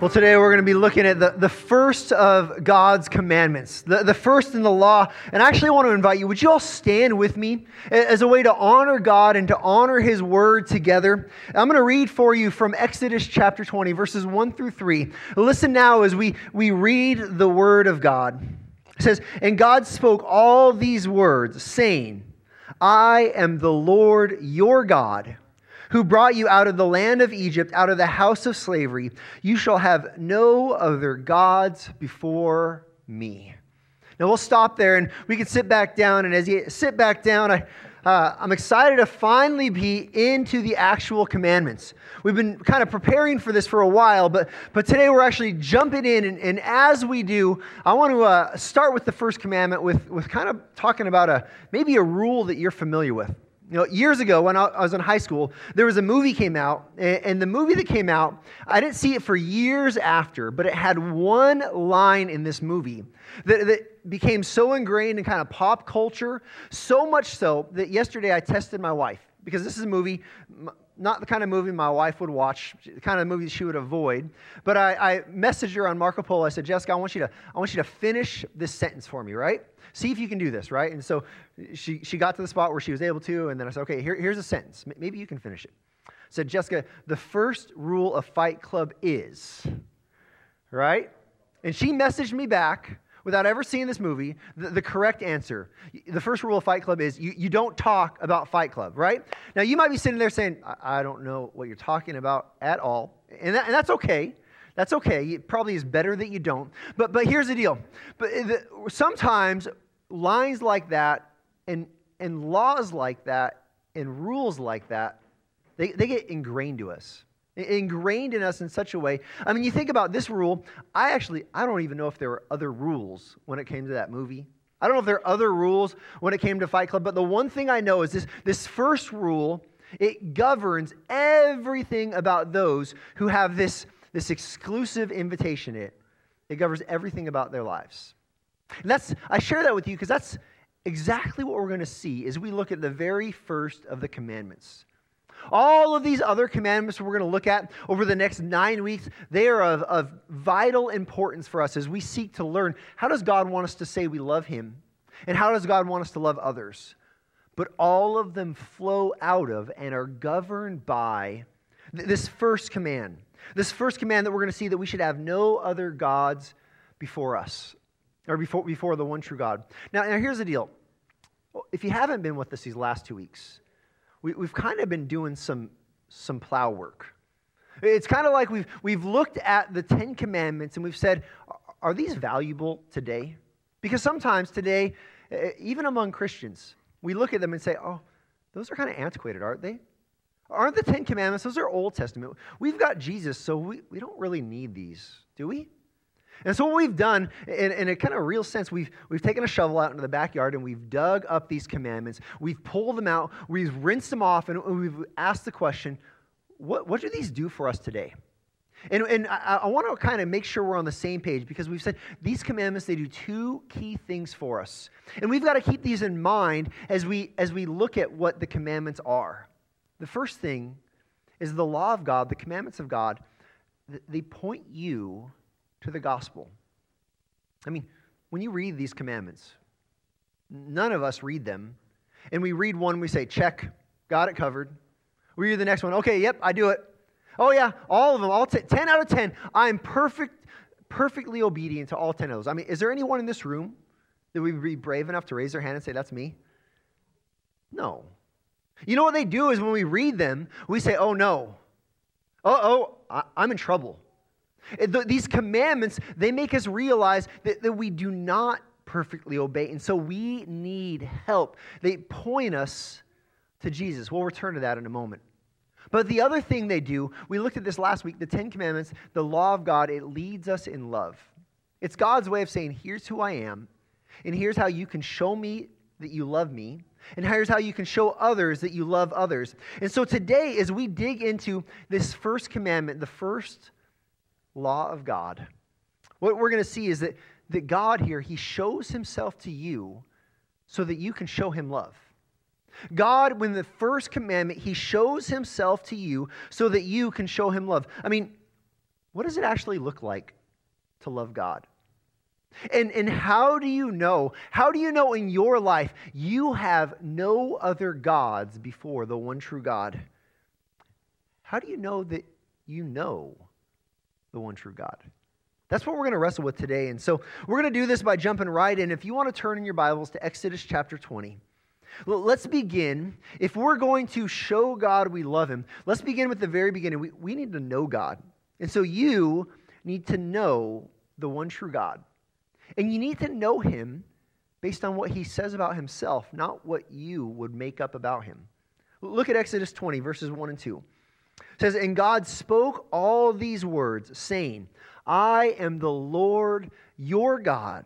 Well, today we're going to be looking at the first of God's commandments, the first in the law. And I actually want to invite you, would you all stand with me as a way to honor God and to honor His Word together? I'm going to read for you from Exodus chapter 20, verses 1 through 3. Listen now as we read the Word of God. It says, "And God spoke all these words, saying, I am the Lord your God, who brought you out of the land of Egypt, out of the house of slavery. You shall have no other gods before me." Now we'll stop there and we can sit back down. And as you sit back down, I'm excited to finally be into the actual commandments. We've been kind of preparing for this for a while, but today we're actually jumping in. And as we do, I want to start with the first commandment with kind of talking about maybe a rule that you're familiar with. You know, years ago when I was in high school, there was a movie came out, and the movie that came out, I didn't see it for years after, but it had one line in this movie that became so ingrained in kind of pop culture, so much so that yesterday I tested my wife, because this is a movie, not the kind of movie my wife would watch, the kind of movie she would avoid, but I messaged her on Marco Polo. I said, "Jessica, I want you to finish this sentence for me, right? See if you can do this, right?" And so she got to the spot where she was able to, and then I said, "Okay, here's a sentence. Maybe you can finish it." I said, "Jessica, the first rule of Fight Club is," right? And she messaged me back, without ever seeing this movie, the correct answer. The first rule of Fight Club is you don't talk about Fight Club, right? Now, you might be sitting there saying, I don't know what you're talking about at all. And that's okay. That's okay. It probably is better that you don't. But here's the deal. Sometimes lines like that and laws like that and rules like that, they get ingrained to us. Ingrained in us in such a way. I mean, you think about this rule. I don't even know if there were other rules when it came to that movie. I don't know if there are other rules when it came to Fight Club, but the one thing I know is this first rule, it governs everything about those who have this exclusive invitation. It governs everything about their lives. And I share that with you because that's exactly what we're going to see as we look at the very first of the commandments. All of these other commandments we're going to look at over the next 9 weeks, they are of vital importance for us as we seek to learn, how does God want us to say we love Him? And how does God want us to love others? But all of them flow out of and are governed by this first command. This first command that we're going to see, that we should have no other gods before us, or before the one true God. Now here's the deal. If you haven't been with us these last 2 weeks, we've kind of been doing some plow work. It's kind of like we've looked at the 10 commandments and we've said, are these valuable today? Because sometimes today, even among Christians, we look at them and say, oh, those are kind of antiquated, aren't they? Aren't the 10 commandments, those are Old Testament. We've got Jesus, so we don't really need these, do we? And so what we've done, in a kind of real sense, we've taken a shovel out into the backyard and we've dug up these commandments. We've pulled them out, we've rinsed them off, and we've asked the question, what do these do for us today? And I want to kind of make sure we're on the same page, because we've said these commandments, they do two key things for us. And we've got to keep these in mind as we look at what the commandments are. The first thing is the law of God, the commandments of God, they point you to the gospel. I mean, when you read these commandments, none of us read them, and we read one, we say, check, got it covered. We read the next one, okay, yep, I do it. Oh yeah, all of them, all 10 out of 10, I'm perfectly obedient to all 10 of those. I mean, is there anyone in this room that would be brave enough to raise their hand and say, that's me? No. You know what they do is when we read them, we say, oh no, I'm in trouble. These commandments, they make us realize that we do not perfectly obey, and so we need help. They point us to Jesus. We'll return to that in a moment. But the other thing they do, we looked at this last week, the 10 commandments, the law of God, it leads us in love. It's God's way of saying, here's who I am, and here's how you can show me that you love me, and here's how you can show others that you love others. And so today, as we dig into this first commandment, the first law of God, what we're going to see is that God here, He shows Himself to you so that you can show Him love. God, when the first commandment, He shows Himself to you so that you can show Him love. I mean, What does it actually look like to love God? And how do you know in your life you have no other gods before the one true God? How do you know that you know the one true God? That's what we're going to wrestle with today. And so we're going to do this by jumping right in. If you want to turn in your Bibles to Exodus chapter 20, well, let's begin. If we're going to show God we love him, let's begin with the very beginning. We need to know God. And so you need to know the one true God. And you need to know him based on what he says about himself, not what you would make up about him. Look at Exodus 20, verses 1 and 2. It says, "And God spoke all these words, saying, I am the Lord your God,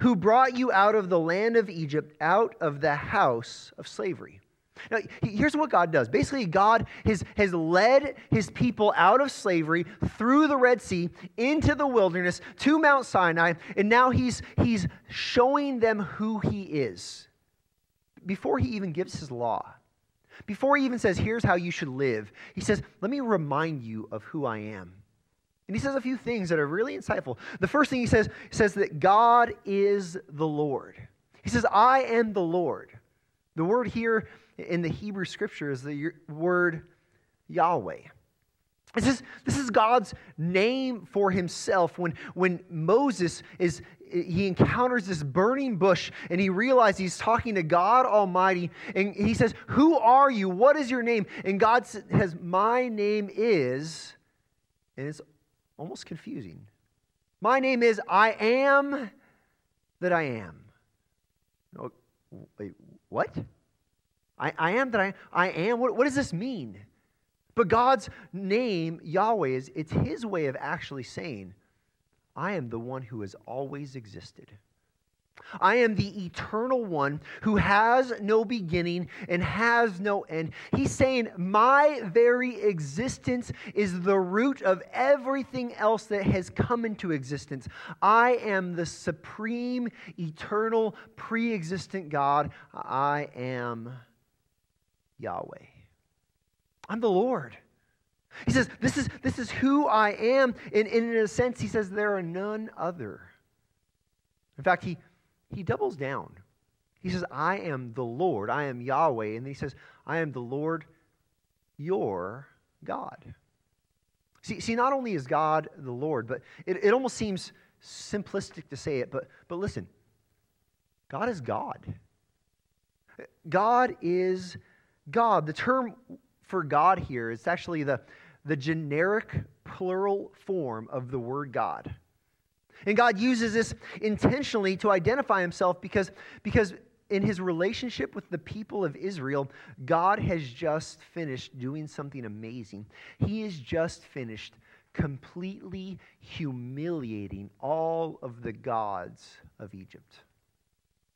who brought you out of the land of Egypt, out of the house of slavery." Now, here's what God does. Basically, God has led his people out of slavery through the Red Sea into the wilderness to Mount Sinai, and now he's showing them who he is. Before he even gives his law, before he even says, here's how you should live, he says, let me remind you of who I am. And he says a few things that are really insightful. The first thing he says that God is the Lord. He says, I am the Lord. The word here in the Hebrew Scripture is the word Yahweh. This is God's name for himself. When Moses he encounters this burning bush and he realizes he's talking to God Almighty. And he says, who are you? What is your name? And God says, my name is, and it's almost confusing. My name is, I am that I am. No, wait, what? I am that I am? What does this mean? But God's name, Yahweh, it's his way of actually saying, I am the one who has always existed. I am the eternal one who has no beginning and has no end. He's saying my very existence is the root of everything else that has come into existence. I am the supreme, eternal, pre-existent God. I am Yahweh. I'm the Lord. He says, this is who I am. And in a sense, he says, there are none other. In fact, he doubles down. He says, I am the Lord. I am Yahweh. And he says, I am the Lord, your God. See, not only is God the Lord, but it almost seems simplistic to say it, but listen, God is God. God is God. The term for God here is actually the generic plural form of the word God. And God uses this intentionally to identify himself because in his relationship with the people of Israel, God has just finished doing something amazing. He has just finished completely humiliating all of the gods of Egypt.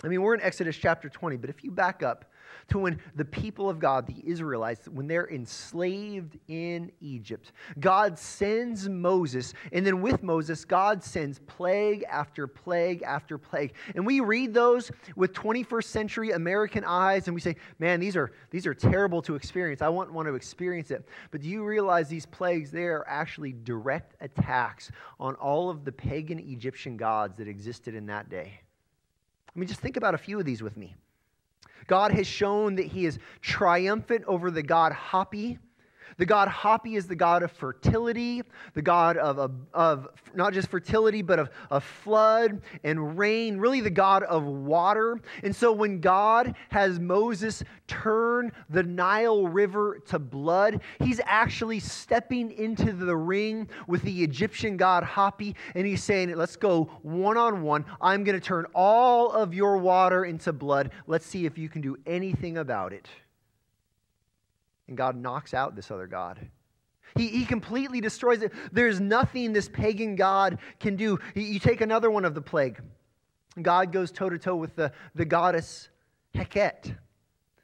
I mean, we're in Exodus chapter 20, but if you back up to when the people of God, the Israelites, when they're enslaved in Egypt, God sends Moses, and then with Moses, God sends plague after plague after plague. And we read those with 21st century American eyes, and we say, man, these are terrible to experience. I wouldn't want to experience it. But do you realize these plagues, they are actually direct attacks on all of the pagan Egyptian gods that existed in that day? I mean, just think about a few of these with me. God has shown that he is triumphant over the god Hapi. The god Hapi is the god of fertility, the god of not just fertility, but of flood and rain, really the god of water. And so when God has Moses turn the Nile River to blood, he's actually stepping into the ring with the Egyptian god Hapi, and he's saying, let's go one-on-one. I'm going to turn all of your water into blood. Let's see if you can do anything about it. And God knocks out this other god. He completely destroys it. There's nothing this pagan god can do. You take another one of the plague. God goes toe-to-toe with the goddess Heket.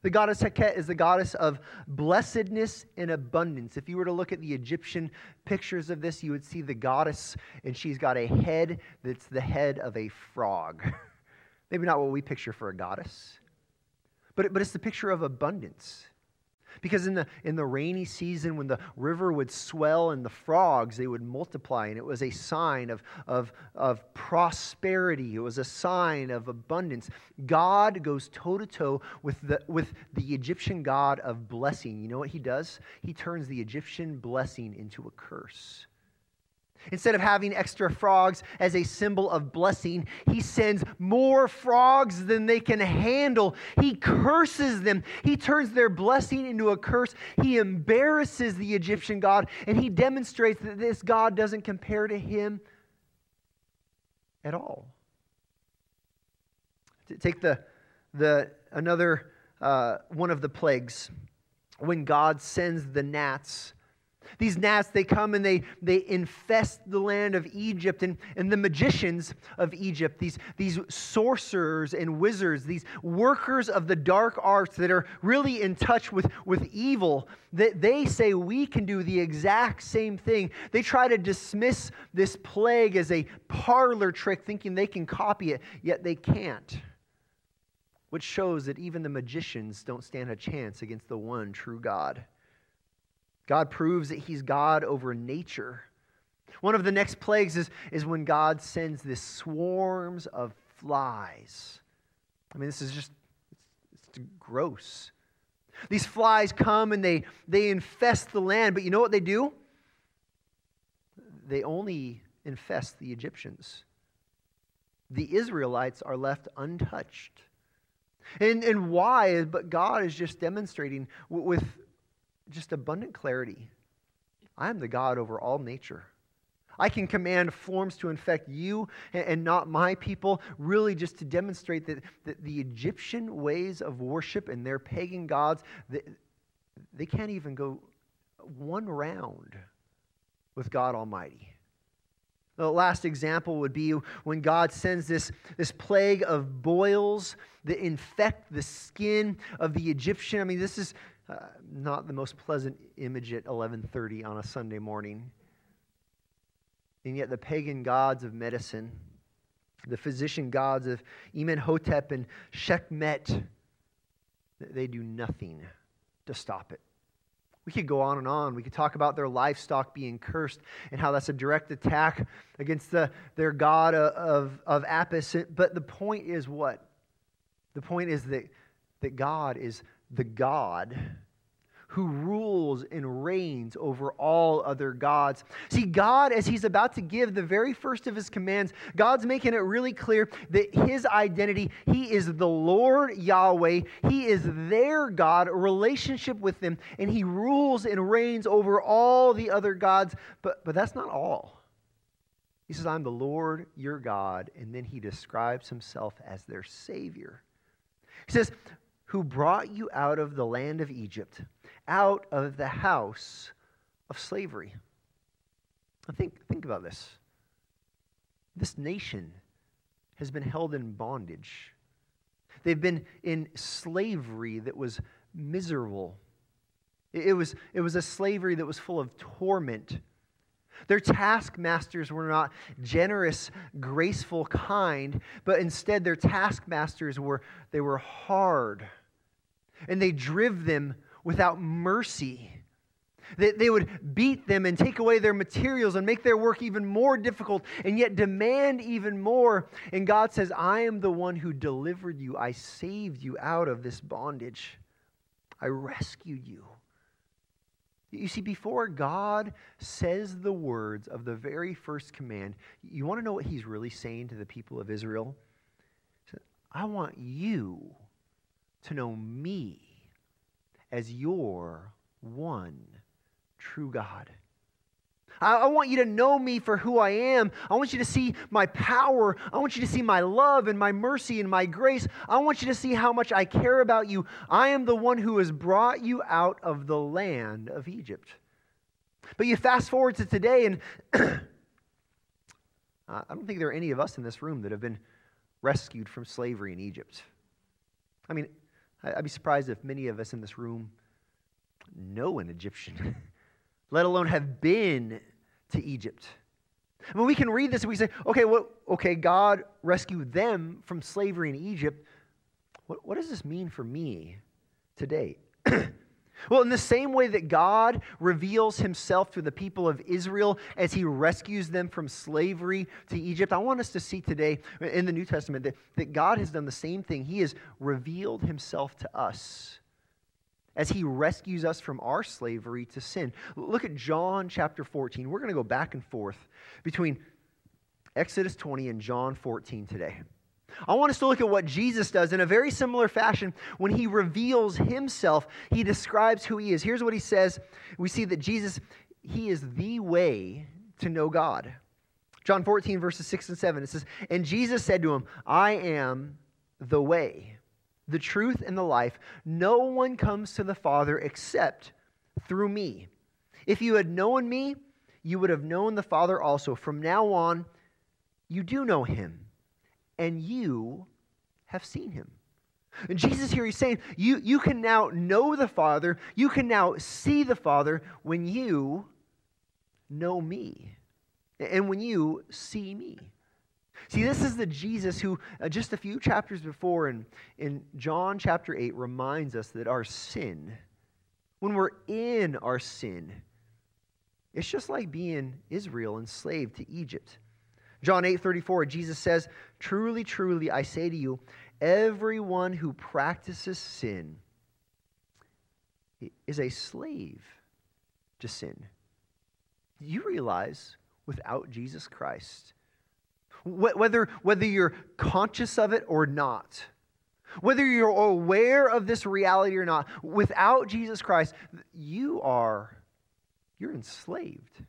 The goddess Heket is the goddess of blessedness and abundance. If you were to look at the Egyptian pictures of this, you would see the goddess, and she's got a head that's the head of a frog. Maybe not what we picture for a goddess, but it's the picture of abundance. Because in the rainy season, when the river would swell and the frogs, they would multiply, and it was a sign of prosperity. It was a sign of abundance. God goes toe-to-toe with the Egyptian god of blessing. You know what he does? He turns the Egyptian blessing into a curse. Instead of having extra frogs as a symbol of blessing, he sends more frogs than they can handle. He curses them. He turns their blessing into a curse. He embarrasses the Egyptian god, and he demonstrates that this god doesn't compare to him at all. Take another one of the plagues, when God sends the gnats. These gnats, they come and they infest the land of Egypt. And the magicians of Egypt, these sorcerers and wizards, these workers of the dark arts that are really in touch with evil, they say we can do the exact same thing. They try to dismiss this plague as a parlor trick, thinking they can copy it, yet they can't. Which shows that even the magicians don't stand a chance against the one true God. God proves that he's God over nature. One of the next plagues is when God sends this swarms of flies. I mean, this is just it's gross. These flies come and they infest the land, but you know what they do? They only infest the Egyptians. The Israelites are left untouched. And why? But God is just demonstrating with just abundant clarity. I am the God over all nature. I can command forms to infect you and not my people, really just to demonstrate that the Egyptian ways of worship and their pagan gods, they can't even go one round with God Almighty. The last example would be when God sends this plague of boils that infect the skin of the Egyptian. I mean, this is not the most pleasant image at 11:30 on a Sunday morning. And yet the pagan gods of medicine, the physician gods of Amenhotep and Shekmet, they do nothing to stop it. We could go on and on. We could talk about their livestock being cursed and how that's a direct attack against their god of Apis. But the point is what? The point is that God is the God who rules and reigns over all other gods. See, God, as he's about to give the very first of his commands, God's making it really clear that his identity, he is the Lord Yahweh. He is their God, a relationship with them, and he rules and reigns over all the other gods. But that's not all. He says, I'm the Lord your God, and then he describes himself as their Savior. He says, who brought you out of the land of Egypt, out of the house of slavery. Now think about this. This nation has been held in bondage. They've been in slavery that was miserable. It was a slavery that was full of torment. Their taskmasters were not generous, graceful, kind, but instead their taskmasters were hard. And they drove them without mercy. They would beat them and take away their materials and make their work even more difficult and yet demand even more. And God says, I am the one who delivered you. I saved you out of this bondage. I rescued you. You see, before God says the words of the very first command, you want to know what he's really saying to the people of Israel? He said, I want you to know me as your one true God. I want you to know me for who I am. I want you to see my power. I want you to see my love and my mercy and my grace. I want you to see how much I care about you. I am the one who has brought you out of the land of Egypt. But you fast forward to today, and I don't think there are any of us in this room that have been rescued from slavery in Egypt. I mean, I'd be surprised if many of us in this room know an Egyptian, let alone have been to Egypt. I mean, we can read this and we say, okay, God rescued them from slavery in Egypt. What does this mean for me today? Well, in the same way that God reveals himself to the people of Israel as he rescues them from slavery to Egypt, I want us to see today in the New Testament that God has done the same thing. He has revealed himself to us as he rescues us from our slavery to sin. Look at John chapter 14. We're going to go back and forth between Exodus 20 and John 14 today. I want us to look at what Jesus does in a very similar fashion when he reveals himself. He describes who he is. Here's what he says. We see that Jesus, he is the way to know God. John 14, verses 6 and 7, it says, "And Jesus said to him, I am the way, the truth, and the life. No one comes to the Father except through me. If you had known me, you would have known the Father also. From now on, you do know him, and you have seen him." And Jesus here, he's saying, you can now know the Father, you can now see the Father when you know me, and when you see me. See, this is the Jesus who, just a few chapters before in John chapter 8, reminds us that our sin, when we're in our sin, it's just like being Israel enslaved to Egypt. John 8:34, Jesus says, "Truly, truly, I say to you, everyone who practices sin is a slave to sin." You realize without Jesus Christ, whether you're conscious of it or not, whether you're aware of this reality or not, without Jesus Christ, you're enslaved.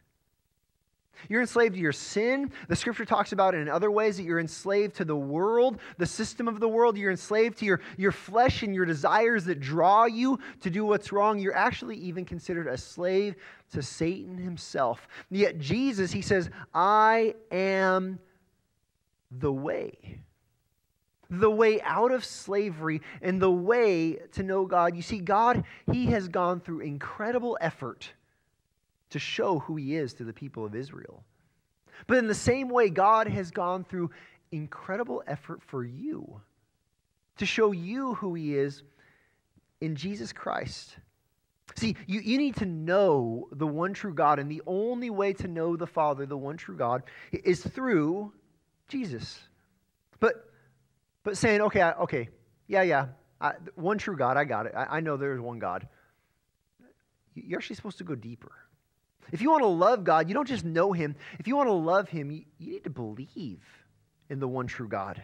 You're enslaved to your sin. The scripture talks about it in other ways that you're enslaved to the world, the system of the world. You're enslaved to your flesh and your desires that draw you to do what's wrong. You're actually even considered a slave to Satan himself. Yet Jesus, he says, "I am the way out of slavery and the way to know God." You see, God, he has gone through incredible effort to show who he is to the people of Israel. But in the same way, God has gone through incredible effort for you to show you who he is in Jesus Christ. See, you need to know the one true God, and the only way to know the Father, the one true God, is through Jesus. But saying, one true God, I got it. I know there's one God. You're actually supposed to go deeper. If you want to love God, you don't just know him. If you want to love him, you need to believe in the one true God.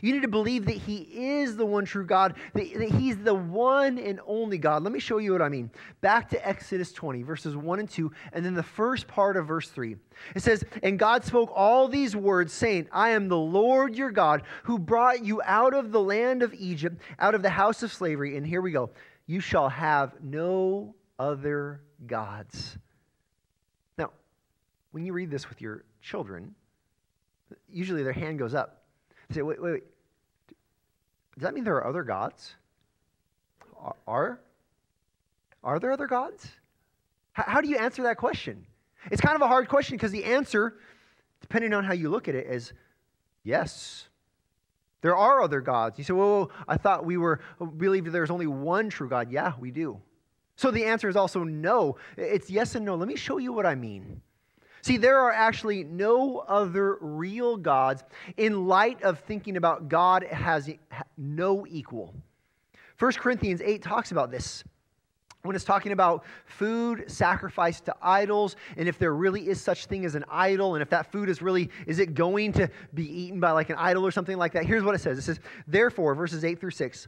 You need to believe that he is the one true God, that he's the one and only God. Let me show you what I mean. Back to Exodus 20, verses 1 and 2, and then the first part of verse 3. It says, "And God spoke all these words, saying, I am the Lord your God, who brought you out of the land of Egypt, out of the house of slavery." And here we go. "You shall have no other gods." When you read this with your children, usually their hand goes up. They say, wait. Does that mean there are other gods? Are there other gods? How do you answer that question? It's kind of a hard question because the answer, depending on how you look at it, is yes. There are other gods. You say, whoa, I thought we believed there's only one true God. Yeah, we do. So the answer is also no. It's yes and no. Let me show you what I mean. See, there are actually no other real gods in light of thinking about God has no equal. 1 Corinthians 8 talks about this when it's talking about food sacrificed to idols, and if there really is such thing as an idol, and if that food is it going to be eaten by like an idol or something like that. Here's what it says. It says, "Therefore," verses 8 through 6,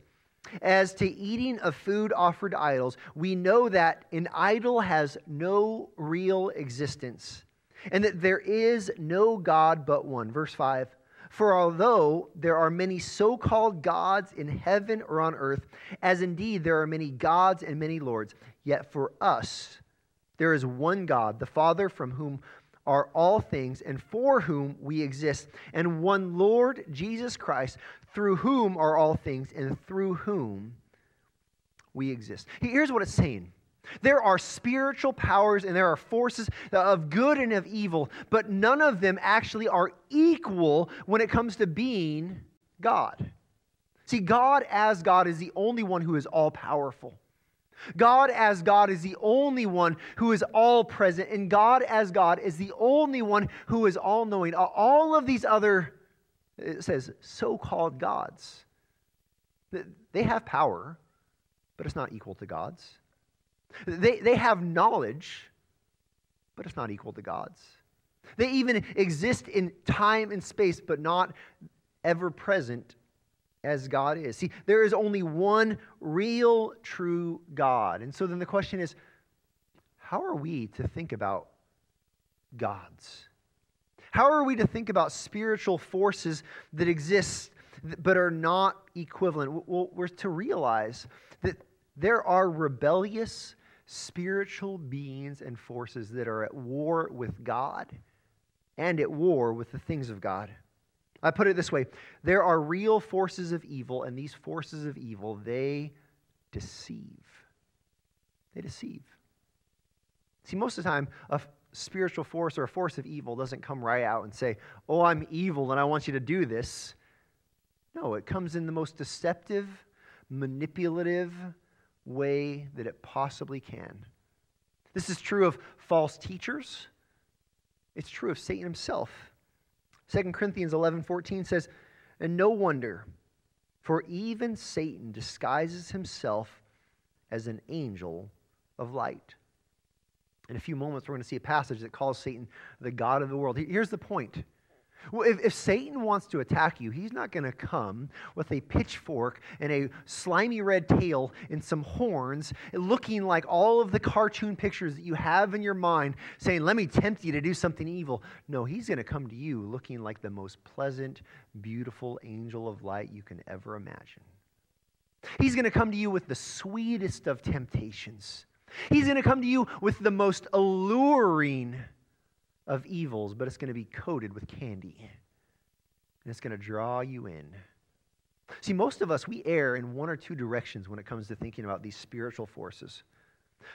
"as to eating of food offered to idols, we know that an idol has no real existence, and that there is no God but one." Verse 5, "For although there are many so-called gods in heaven or on earth, as indeed there are many gods and many lords, yet for us there is one God, the Father, from whom are all things and for whom we exist, and one Lord, Jesus Christ, through whom are all things and through whom we exist." Here's what it's saying. There are spiritual powers and there are forces of good and of evil, but none of them actually are equal when it comes to being God. See, God as God is the only one who is all-powerful. God is the only one who is all-present, and God is the only one who is all-knowing. All of these other, it says, so-called gods, they have power, but it's not equal to God's. They have knowledge, but it's not equal to God's. They even exist in time and space, but not ever present as God is. See, there is only one real, true God. And so then the question is, how are we to think about gods? How are we to think about spiritual forces that exist but are not equivalent? Well, we're to realize that there are rebellious spiritual beings and forces that are at war with God and at war with the things of God. I put it this way: there are real forces of evil, and these forces of evil, they deceive. They deceive. See, most of the time, a spiritual force or a force of evil doesn't come right out and say, "Oh, I'm evil and I want you to do this." No, it comes in the most deceptive, manipulative way that it possibly can. This is true of false teachers. It's true of Satan himself. 2 Corinthians 11:14 says, "And no wonder, for even Satan disguises himself as an angel of light." In a few moments, we're going to see a passage that calls Satan the god of the world. Here's the point. If Satan wants to attack you, he's not going to come with a pitchfork and a slimy red tail and some horns, looking like all of the cartoon pictures that you have in your mind, saying, "Let me tempt you to do something evil." No, he's going to come to you looking like the most pleasant, beautiful angel of light you can ever imagine. He's going to come to you with the sweetest of temptations. He's going to come to you with the most alluring of evils, but it's going to be coated with candy, and it's going to draw you in. See, most of us, we err in one or two directions when it comes to thinking about these spiritual forces.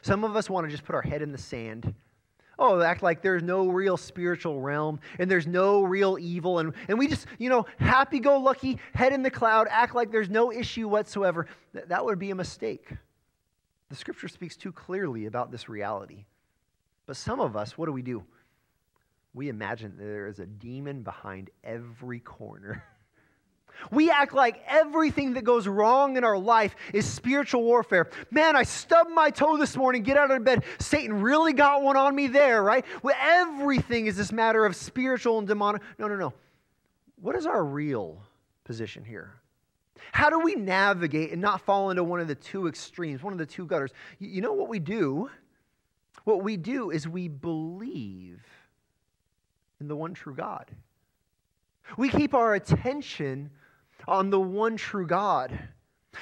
Some of us want to just put our head in the sand. Oh, act like there's no real spiritual realm, and there's no real evil, and we just, happy-go-lucky, head in the cloud, act like there's no issue whatsoever. That would be a mistake. The Scripture speaks too clearly about this reality. But some of us, what do? We imagine that there is a demon behind every corner. We act like everything that goes wrong in our life is spiritual warfare. Man, I stubbed my toe this morning, get out of bed. Satan really got one on me there, right? Well, everything is this matter of spiritual and demonic. No. What is our real position here? How do we navigate and not fall into one of the two extremes, one of the two gutters? You know what we do? What we do is we believe in the one true God. We keep our attention on the one true God.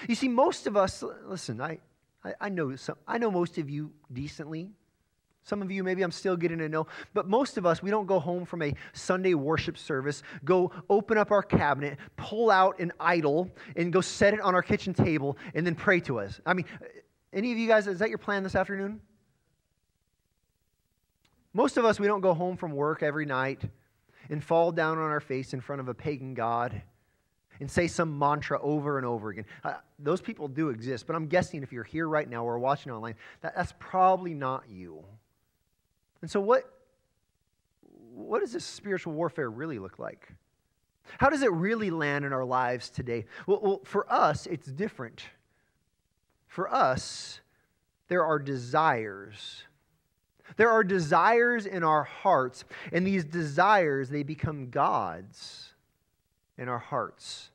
You see, most of us, listen, I know most of you decently. Some of you, maybe I'm still getting to know, but most of us, we don't go home from a Sunday worship service, go open up our cabinet, pull out an idol, and go set it on our kitchen table, and then pray to us. I mean, any of you guys, is that your plan this afternoon? Most of us, we don't go home from work every night and fall down on our face in front of a pagan god and say some mantra over and over again. Those people do exist, but I'm guessing if you're here right now or watching online, that's probably not you. And so what does this spiritual warfare really look like? How does it really land in our lives today? Well, for us, it's different. For us, there are desires. There are desires in our hearts, and these desires, they become gods in our hearts.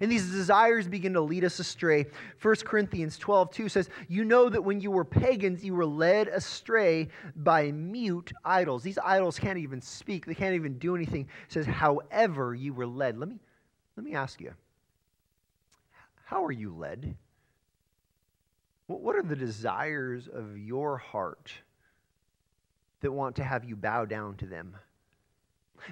And these desires begin to lead us astray. 1 Corinthians 12:2 says, "You know that when you were pagans, you were led astray by mute idols." These idols can't even speak. They can't even do anything. It says, "However you were led." Let me ask you, how are you led? What are the desires of your heart that want to have you bow down to them,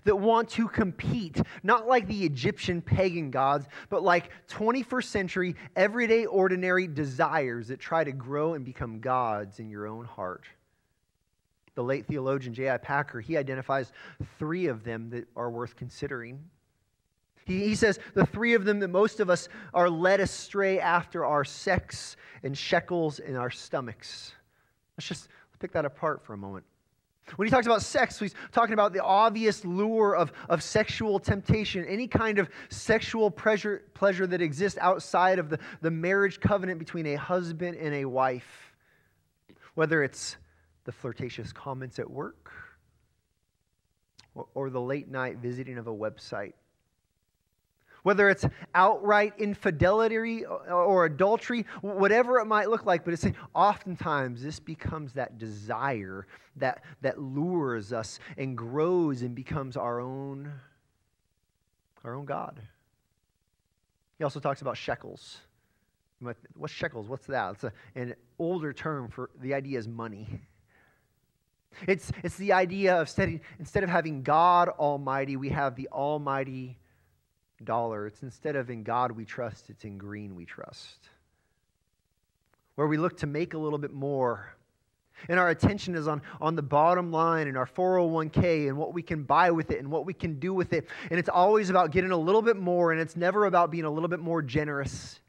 that want to compete, not like the Egyptian pagan gods, but like 21st century, everyday, ordinary desires that try to grow and become gods in your own heart? The late theologian J.I. Packer, he identifies three of them that are worth considering. He says the three of them that most of us are led astray after are sex and shekels and our stomachs. Let's just pick that apart for a moment. When he talks about sex, he's talking about the obvious lure of sexual temptation, any kind of sexual pleasure that exists outside of the marriage covenant between a husband and a wife. Whether it's the flirtatious comments at work or the late night visiting of a website. Whether it's outright infidelity or adultery, whatever it might look like, but it's saying oftentimes this becomes that desire that lures us and grows and becomes our own God. He also talks about shekels. What's shekels? What's that? It's an older term for the idea is money. It's the idea of instead of having God Almighty, we have the Almighty dollar. It's instead of in God we trust, it's in green we trust. Where we look to make a little bit more. And our attention is on the bottom line and our 401k and what we can buy with it and what we can do with it. And it's always about getting a little bit more, and it's never about being a little bit more generous.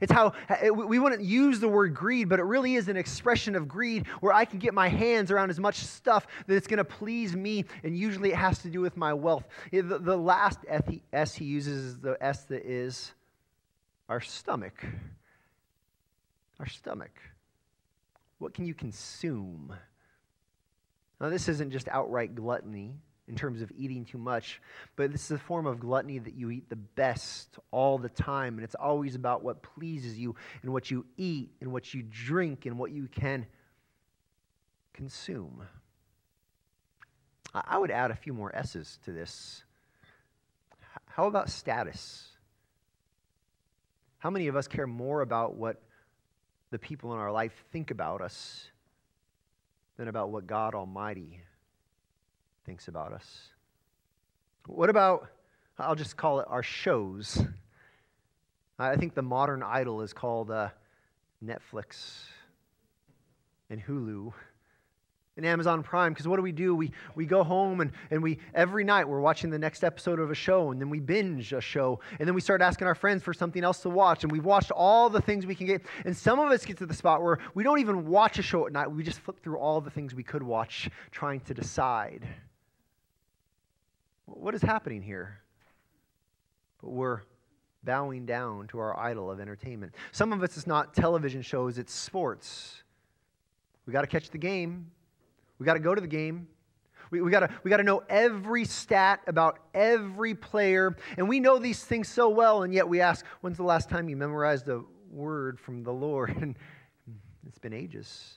It's how we wouldn't use the word greed, but it really is an expression of greed where I can get my hands around as much stuff that it's going to please me, and usually it has to do with my wealth. The last S he uses is the S that is our stomach. Our stomach. What can you consume? Now, this isn't just outright gluttony in terms of eating too much, but this is a form of gluttony that you eat the best all the time, and it's always about what pleases you and what you eat and what you drink and what you can consume. I would add a few more S's to this. How about status? How many of us care more about what the people in our life think about us than about what God Almighty thinks about us? What about, I'll just call it our shows. I think the modern idol is called Netflix and Hulu and Amazon Prime, because what do? We go home and we every night we're watching the next episode of a show, and then we binge a show, and then we start asking our friends for something else to watch, and we've watched all the things we can get, and some of us get to the spot where we don't even watch a show at night. We just flip through all the things we could watch, trying to decide what is happening here? But we're bowing down to our idol of entertainment. Some of us, it's not television shows, it's sports. We got to catch the game. We got to go to the game. We got to know every stat about every player. And we know these things so well, and yet we ask, when's the last time you memorized a word from the Lord? And it's been ages.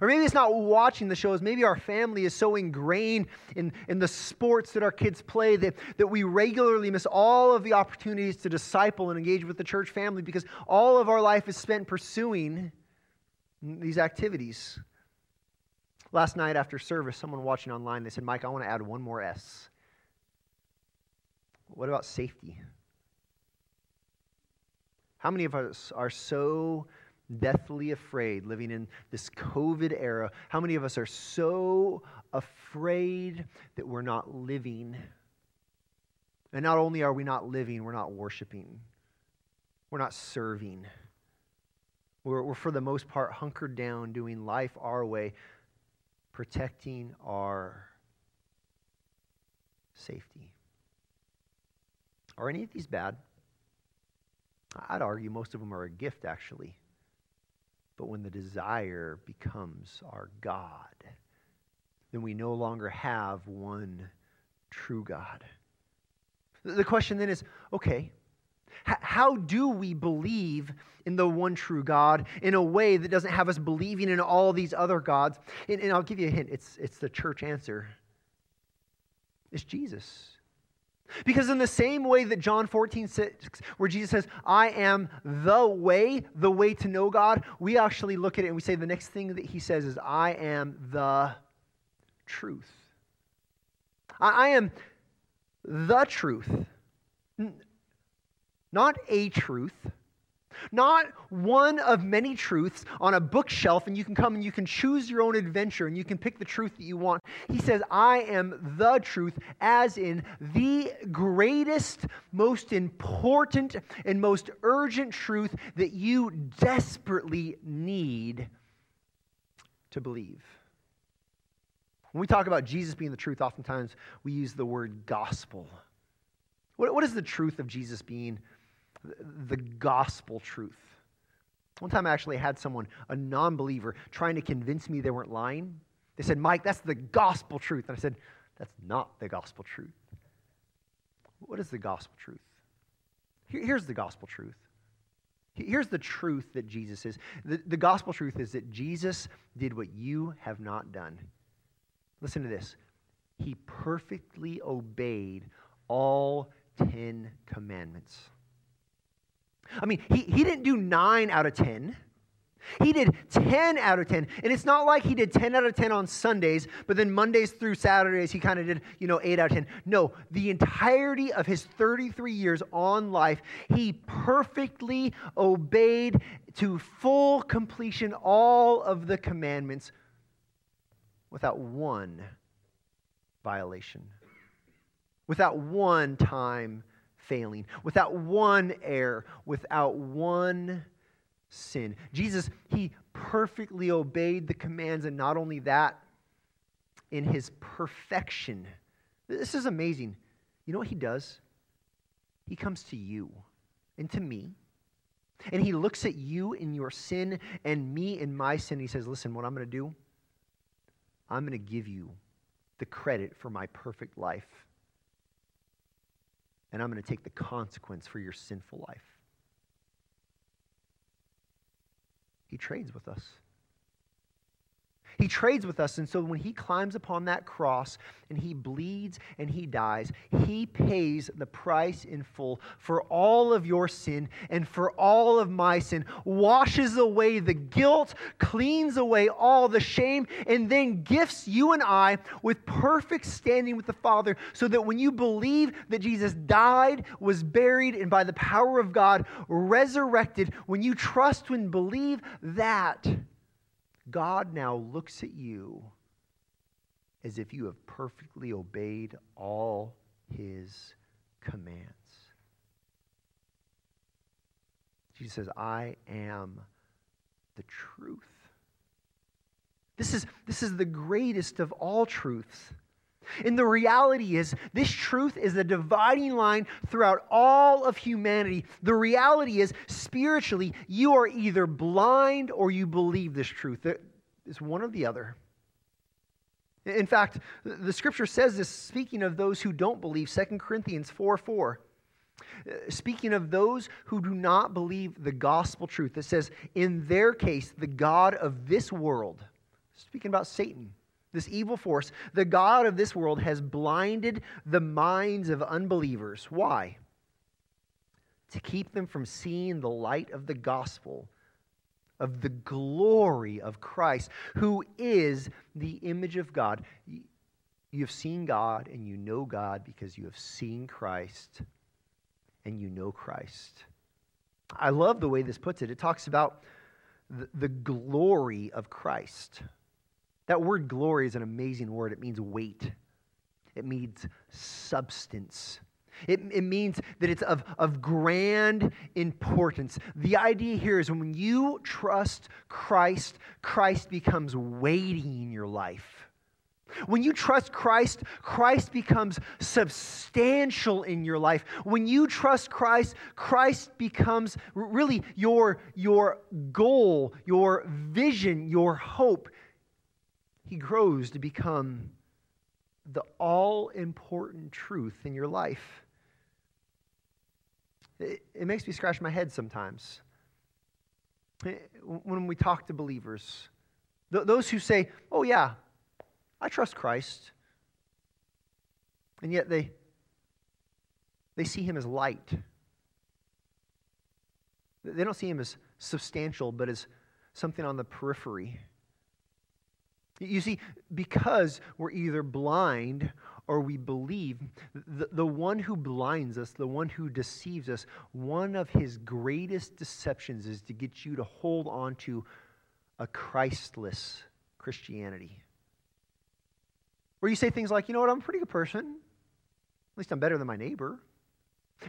Or maybe it's not watching the shows. Maybe our family is so ingrained in the sports that our kids play that we regularly miss all of the opportunities to disciple and engage with the church family because all of our life is spent pursuing these activities. Last night after service, someone watching online, they said, Mike, I want to add one more S. What about safety? How many of us are so deathly afraid living in this COVID era? How many of us are so afraid that we're not living? And not only are we not living, we're not worshiping. We're not serving. We're for the most part hunkered down doing life our way, protecting our safety. Are any of these bad? I'd argue most of them are a gift, actually. But when the desire becomes our God, then we no longer have one true God. The question then is, okay, how do we believe in the one true God in a way that doesn't have us believing in all these other gods? And I'll give you a hint. It's the church answer. It's Jesus. Because in the same way that John 14:6, where Jesus says, I am the way to know God, we actually look at it and we say the next thing that he says is, I am the truth. I am the truth. Not a truth, not one of many truths on a bookshelf, and you can come and you can choose your own adventure and you can pick the truth that you want. He says, I am the truth, as in the greatest, most important, and most urgent truth that you desperately need to believe. When we talk about Jesus being the truth, oftentimes we use the word gospel. What is the truth of Jesus being the gospel truth? One time I actually had someone, a non-believer, trying to convince me they weren't lying. They said, Mike, that's the gospel truth. And I said, that's not the gospel truth. What is the gospel truth? Here's the gospel truth. Here's the truth that Jesus is. The gospel truth is that Jesus did what you have not done. Listen to this. He perfectly obeyed all 10 commandments. I mean, he didn't do 9 out of 10. He did 10 out of 10. And it's not like he did 10 out of 10 on Sundays, but then Mondays through Saturdays, he kind of did, 8 out of 10. No, the entirety of his 33 years on life, he perfectly obeyed to full completion all of the commandments without one violation, without one time failing, without one error, without one sin. Jesus, he perfectly obeyed the commands, and not only that, in his perfection. This is amazing. You know what he does? He comes to you and to me, and he looks at you in your sin and me in my sin. He says, listen, what I'm going to do, I'm going to give you the credit for my perfect life. And I'm going to take the consequence for your sinful life. He trades with us. He trades with us, and so when he climbs upon that cross and he bleeds and he dies, he pays the price in full for all of your sin and for all of my sin, washes away the guilt, cleans away all the shame, and then gifts you and I with perfect standing with the Father, so that when you believe that Jesus died, was buried, and by the power of God resurrected, when you trust and believe that, God now looks at you as if you have perfectly obeyed all his commands. Jesus says, I am the truth. This is the greatest of all truths. And the reality is, this truth is the dividing line throughout all of humanity. The reality is, spiritually, you are either blind or you believe this truth. It's one or the other. In fact, the scripture says this, speaking of those who don't believe, 2 Corinthians 4:4. Speaking of those who do not believe the gospel truth, it says, in their case, the God of this world, speaking about Satan, this evil force, the God of this world has blinded the minds of unbelievers. Why? To keep them from seeing the light of the gospel, of the glory of Christ, who is the image of God. You have seen God and you know God because you have seen Christ and you know Christ. I love the way this puts it. It talks about the glory of Christ. That word glory is an amazing word. It means weight. It means substance. It means that it's of grand importance. The idea here is when you trust Christ, Christ becomes weighty in your life. When you trust Christ, Christ becomes substantial in your life. When you trust Christ, Christ becomes really your goal, your vision, your hope. He grows to become the all-important truth in your life. It makes me scratch my head sometimes. When we talk to believers, those who say, oh yeah, I trust Christ. And yet they see him as light. They don't see him as substantial, but as something on the periphery. You see, because we're either blind or we believe, the one who blinds us, the one who deceives us, one of his greatest deceptions is to get you to hold on to a Christless Christianity. Where you say things like, you know what, I'm a pretty good person. At least I'm better than my neighbor.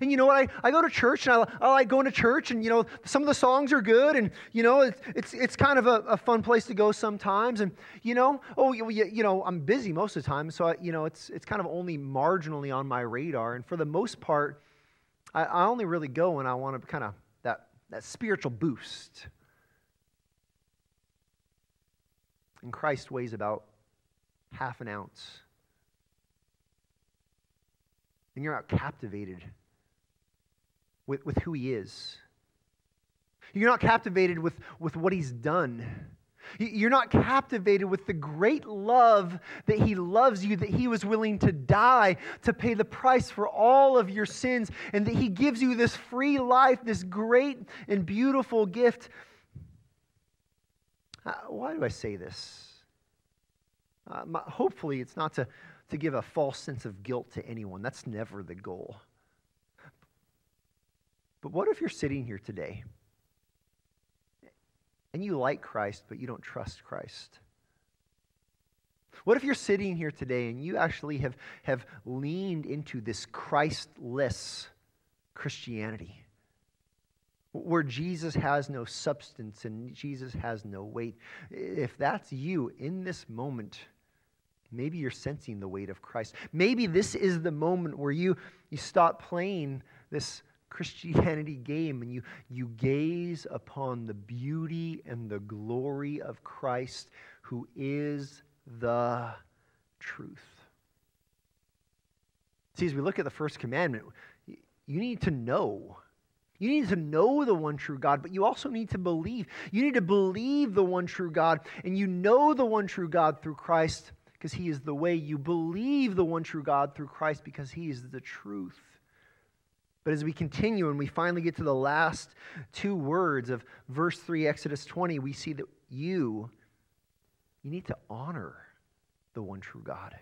And you know what, I go to church, and I like going to church, and you know, some of the songs are good, and you know, it's kind of a fun place to go sometimes, and you know, you know, I'm busy most of the time, so it's kind of only marginally on my radar, and for the most part, I only really go when I want to kind of that spiritual boost. And Christ weighs about half an ounce. And you're out captivated with who he is. You're not captivated with what he's done. You're not captivated with the great love that he loves you, that he was willing to die to pay the price for all of your sins, and that he gives you this free life, this great and beautiful gift. Why do I say this? Hopefully it's not to give a false sense of guilt to anyone. That's never the goal. But what if you're sitting here today and you like Christ, but you don't trust Christ? What if you're sitting here today and you actually have leaned into this Christless Christianity, where Jesus has no substance and Jesus has no weight? If that's you in this moment, maybe you're sensing the weight of Christ. Maybe this is the moment where you stop playing this Christianity game and you gaze upon the beauty and the glory of Christ, who is the truth. See, as we look at the first commandment, you need to know. You need to know the one true God, but you also need to believe. You need to believe the one true God, and you know the one true God through Christ, because he is the way. You believe the one true God through Christ, because he is the truth. But as we continue and we finally get to the last two words of verse 3, Exodus 20, we see that you need to honor the one true God.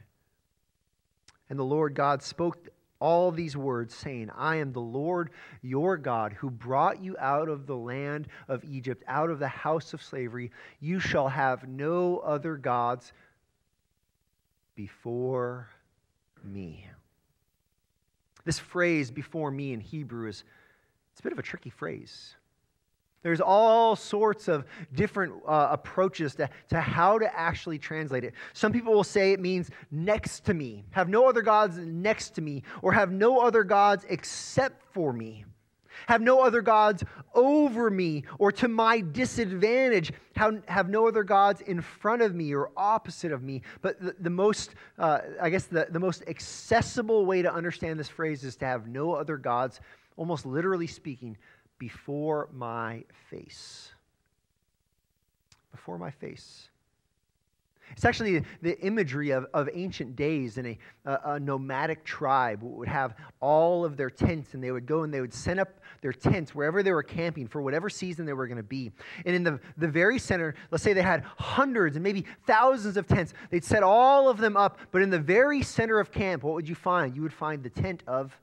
And the Lord God spoke all these words, saying, I am the Lord your God, who brought you out of the land of Egypt, out of the house of slavery. You shall have no other gods before me. This phrase, before me, in Hebrew it's a bit of a tricky phrase. There's all sorts of different approaches to how to actually translate it. Some people will say it means next to me, have no other gods next to me, or have no other gods except for me, have no other gods over me or to my disadvantage, have no other gods in front of me or opposite of me. But the most accessible way to understand this phrase is to have no other gods, almost literally speaking, before my face. Before my face. It's actually the imagery of ancient days in a nomadic tribe would have all of their tents, and they would go and they would set up their tents wherever they were camping for whatever season they were going to be. And in the very center, let's say they had hundreds and maybe thousands of tents. They'd set all of them up, but in the very center of camp, what would you find? You would find the tent of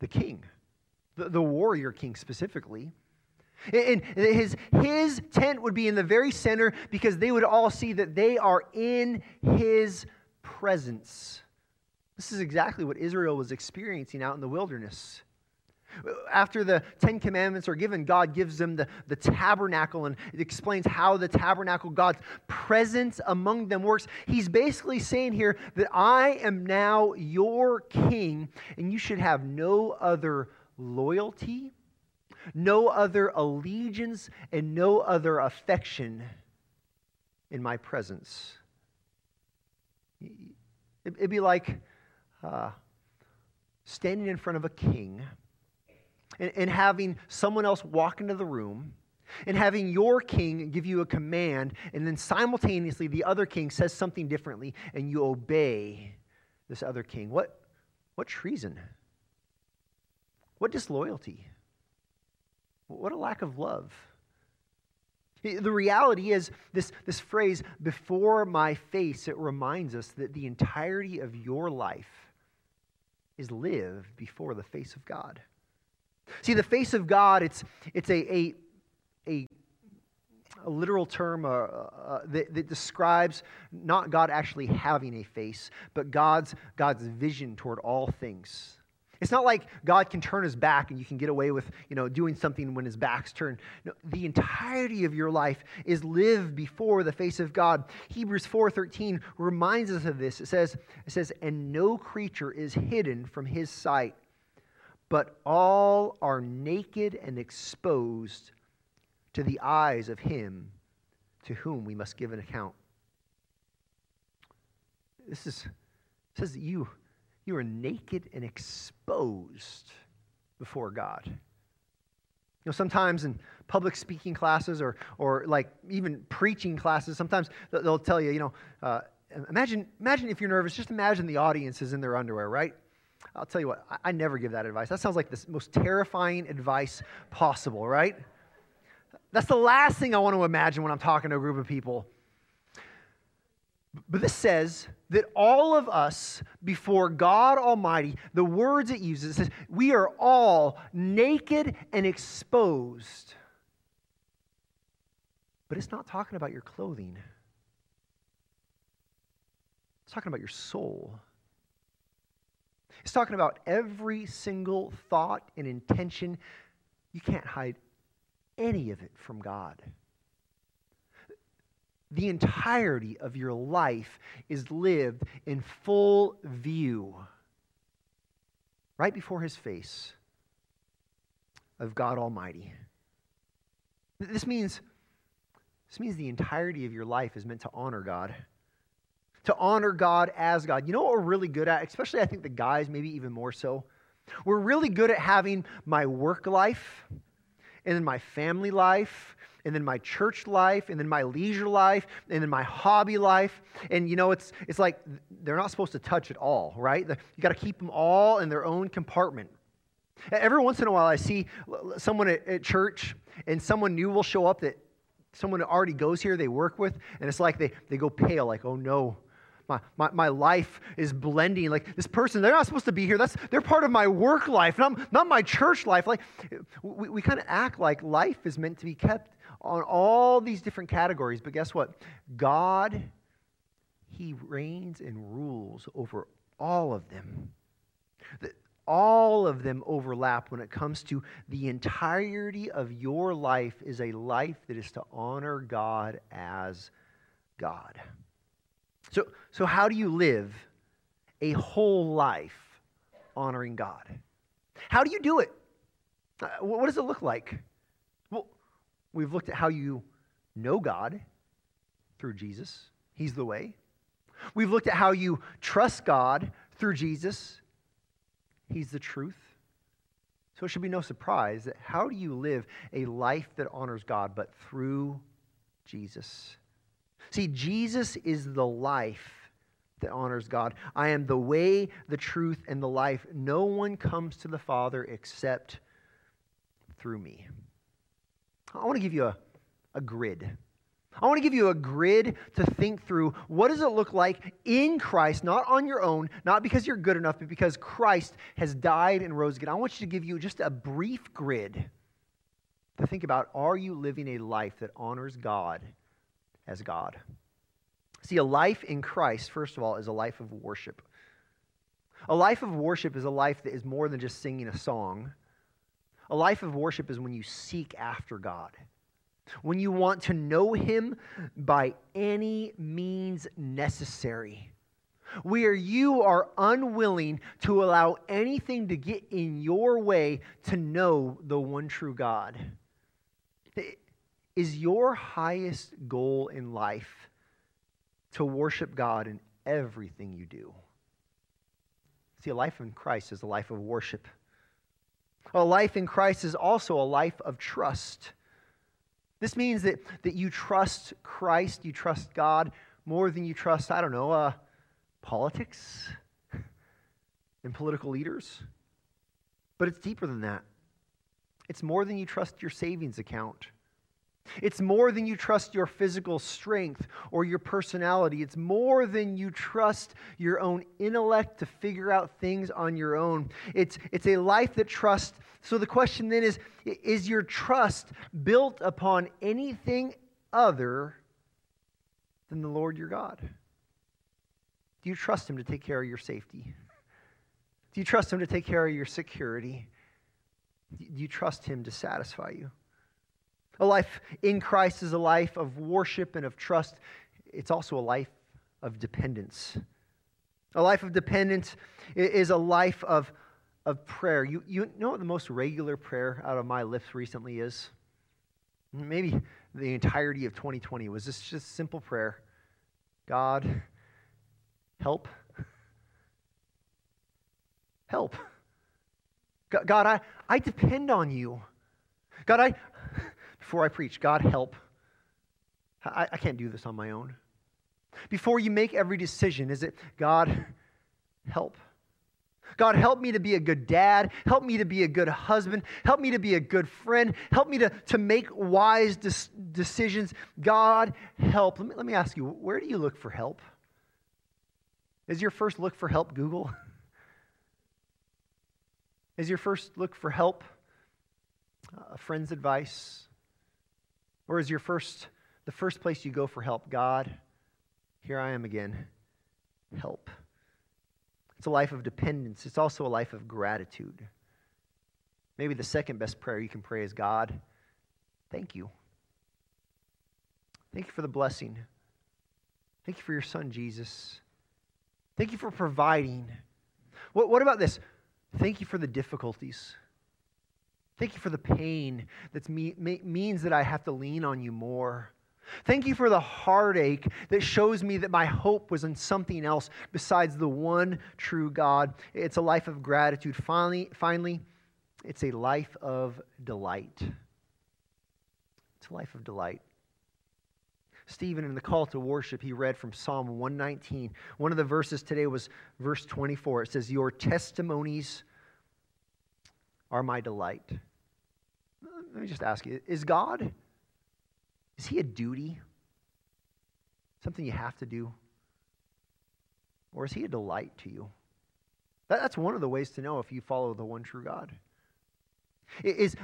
the king. The warrior king specifically. And his tent would be in the very center, because they would all see that they are in his presence. This is exactly what Israel was experiencing out in the wilderness. After the Ten Commandments are given, God gives them the tabernacle, and it explains how the tabernacle, God's presence among them, works. He's basically saying here that I am now your king, and you should have no other loyalty, no other allegiance, and no other affection in my presence. It'd be like standing in front of a king and having someone else walk into the room and having your king give you a command, and then simultaneously the other king says something differently and you obey this other king. What treason? What disloyalty? What a lack of love. The reality is, this phrase, before my face, it reminds us that the entirety of your life is lived before the face of God. See, the face of God, it's a literal term that describes not God actually having a face, but God's vision toward all things. It's not like God can turn his back and you can get away with, doing something when his back's turned. No, the entirety of your life is lived before the face of God. Hebrews 4:13 reminds us of this. It says, "And no creature is hidden from his sight, but all are naked and exposed to the eyes of him to whom we must give an account." It says that you are naked and exposed before God. Sometimes in public speaking classes or like even preaching classes, sometimes they'll tell you, imagine if you're nervous, just imagine the audience is in their underwear, right? I'll tell you what, I never give that advice. That sounds like the most terrifying advice possible, right? That's the last thing I want to imagine when I'm talking to a group of people. But this says that all of us before God Almighty, the words it uses, it says we are all naked and exposed. But it's not talking about your clothing. It's talking about your soul. It's talking about every single thought and intention. You can't hide any of it from God. The entirety of your life is lived in full view, right before his face, of God Almighty. This means the entirety of your life is meant to honor God. To honor God as God. You know what we're really good at, especially I think the guys, maybe even more so? We're really good at having my work life, and then my family life, and then my church life, and then my leisure life, and then my hobby life. And it's like they're not supposed to touch it all, right? You got to keep them all in their own compartment. Every once in a while I see someone at church, and someone new will show up that someone already goes here, they work with, and it's like they go pale, like, oh no. My life is blending. Like, this person, they're not supposed to be here. They're part of my work life, not my church life. Like, we kind of act like life is meant to be kept on all these different categories. But guess what? God, he reigns and rules over all of them. All of them overlap when it comes to the entirety of your life is a life that is to honor God as God. So how do you live a whole life honoring God? How do you do it? What does it look like? Well, we've looked at how you know God through Jesus. He's the way. We've looked at how you trust God through Jesus. He's the truth. So it should be no surprise that how do you live a life that honors God but through Jesus? See, Jesus is the life that honors God. I am the way, the truth, and the life. No one comes to the Father except through me. I want to give you a grid. I want to give you a grid to think through. What does it look like in Christ, not on your own, not because you're good enough, but because Christ has died and rose again. I want you to give you just a brief grid to think about, are you living a life that honors God as God? See, a life in Christ, first of all, is a life of worship. A life of worship is a life that is more than just singing a song. A life of worship is when you seek after God, when you want to know him by any means necessary, where you are unwilling to allow anything to get in your way to know the one true God. Is your highest goal in life to worship God in everything you do? See, a life in Christ is a life of worship. A life in Christ is also a life of trust. This means that you trust Christ, you trust God more than you trust, politics and political leaders. But it's deeper than that. It's more than you trust your savings account. It's more than you trust your physical strength or your personality. It's more than you trust your own intellect to figure out things on your own. It's a life that trusts. So the question then is your trust built upon anything other than the Lord your God? Do you trust Him to take care of your safety? Do you trust Him to take care of your security? Do you trust Him to satisfy you? A life in Christ is a life of worship and of trust. It's also a life of dependence. A life of dependence is a life of prayer. You know what the most regular prayer out of my lips recently is? Maybe the entirety of 2020 was this just simple prayer. God, help. Help. God, I depend on you. God, before I preach, God, help. I can't do this on my own. Before you make every decision, is it, God, help. God, help me to be a good dad. Help me to be a good husband. Help me to be a good friend. Help me to make wise decisions. God, help. Let me ask you, where do you look for help? Is your first look for help Google? Is your first look for help a friend's advice? Or is the first place you go for help, God, here I am again, help. It's a life of dependence. It's also a life of gratitude. Maybe the second best prayer you can pray is, God, thank you. Thank you for the blessing. Thank you for your son, Jesus. Thank you for providing. What about this? Thank you for the difficulties. Thank you for the pain that means that I have to lean on you more. Thank you for the heartache that shows me that my hope was in something else besides the one true God. It's a life of gratitude. Finally, it's a life of delight. It's a life of delight. Stephen, in the call to worship, he read from Psalm 119. One of the verses today was verse 24. It says, your testimonies are my delight. Let me just ask you, is He a duty? Something you have to do? Or is He a delight to you? That's one of the ways to know if you follow the one true God. Is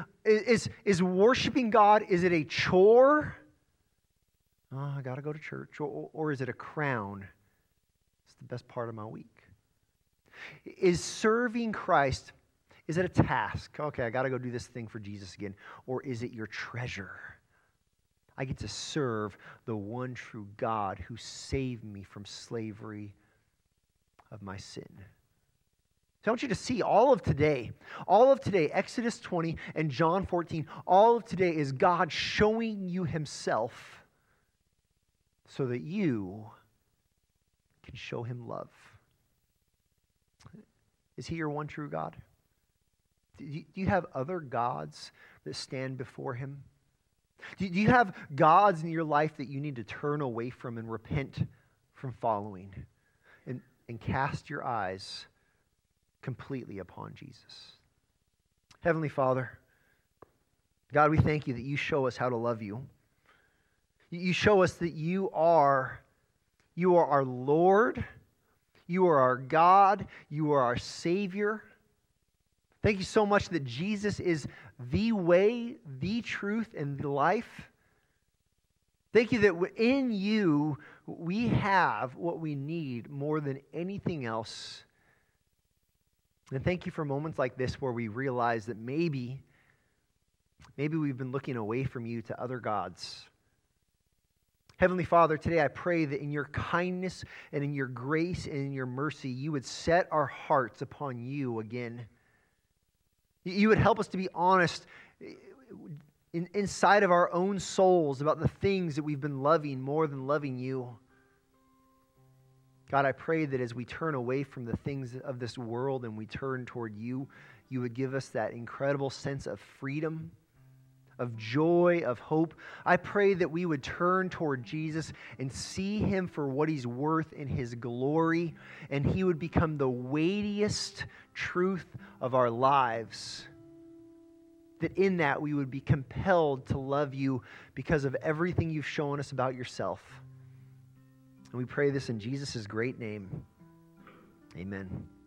worshiping God, is it a chore? Oh, I got to go to church. Or is it a crown? It's the best part of my week. Is serving Christ, is it a task? Okay, I got to go do this thing for Jesus again. Or is it your treasure? I get to serve the one true God who saved me from slavery of my sin. So I want you to see all of today, Exodus 20 and John 14, all of today is God showing you Himself so that you can show Him love. Is He your one true God? Do you have other gods that stand before Him? Do you have gods in your life that you need to turn away from and repent from following and cast your eyes completely upon Jesus? Heavenly Father, God, we thank You that You show us how to love You. You show us that You are our Lord, You are our God, You are our Savior. Thank You so much that Jesus is the way, the truth, and the life. Thank You that in You, we have what we need more than anything else. And thank You for moments like this where we realize that maybe we've been looking away from You to other gods. Heavenly Father, today I pray that in Your kindness and in Your grace and in Your mercy, You would set our hearts upon You again. You would help us to be honest inside of our own souls about the things that we've been loving more than loving You. God, I pray that as we turn away from the things of this world and we turn toward You, You would give us that incredible sense of freedom, of joy, of hope. I pray that we would turn toward Jesus and see Him for what He's worth in His glory, and He would become the weightiest truth of our lives. that in that we would be compelled to love you because of everything you've shown us about yourself. And we pray this in Jesus' great name. Amen.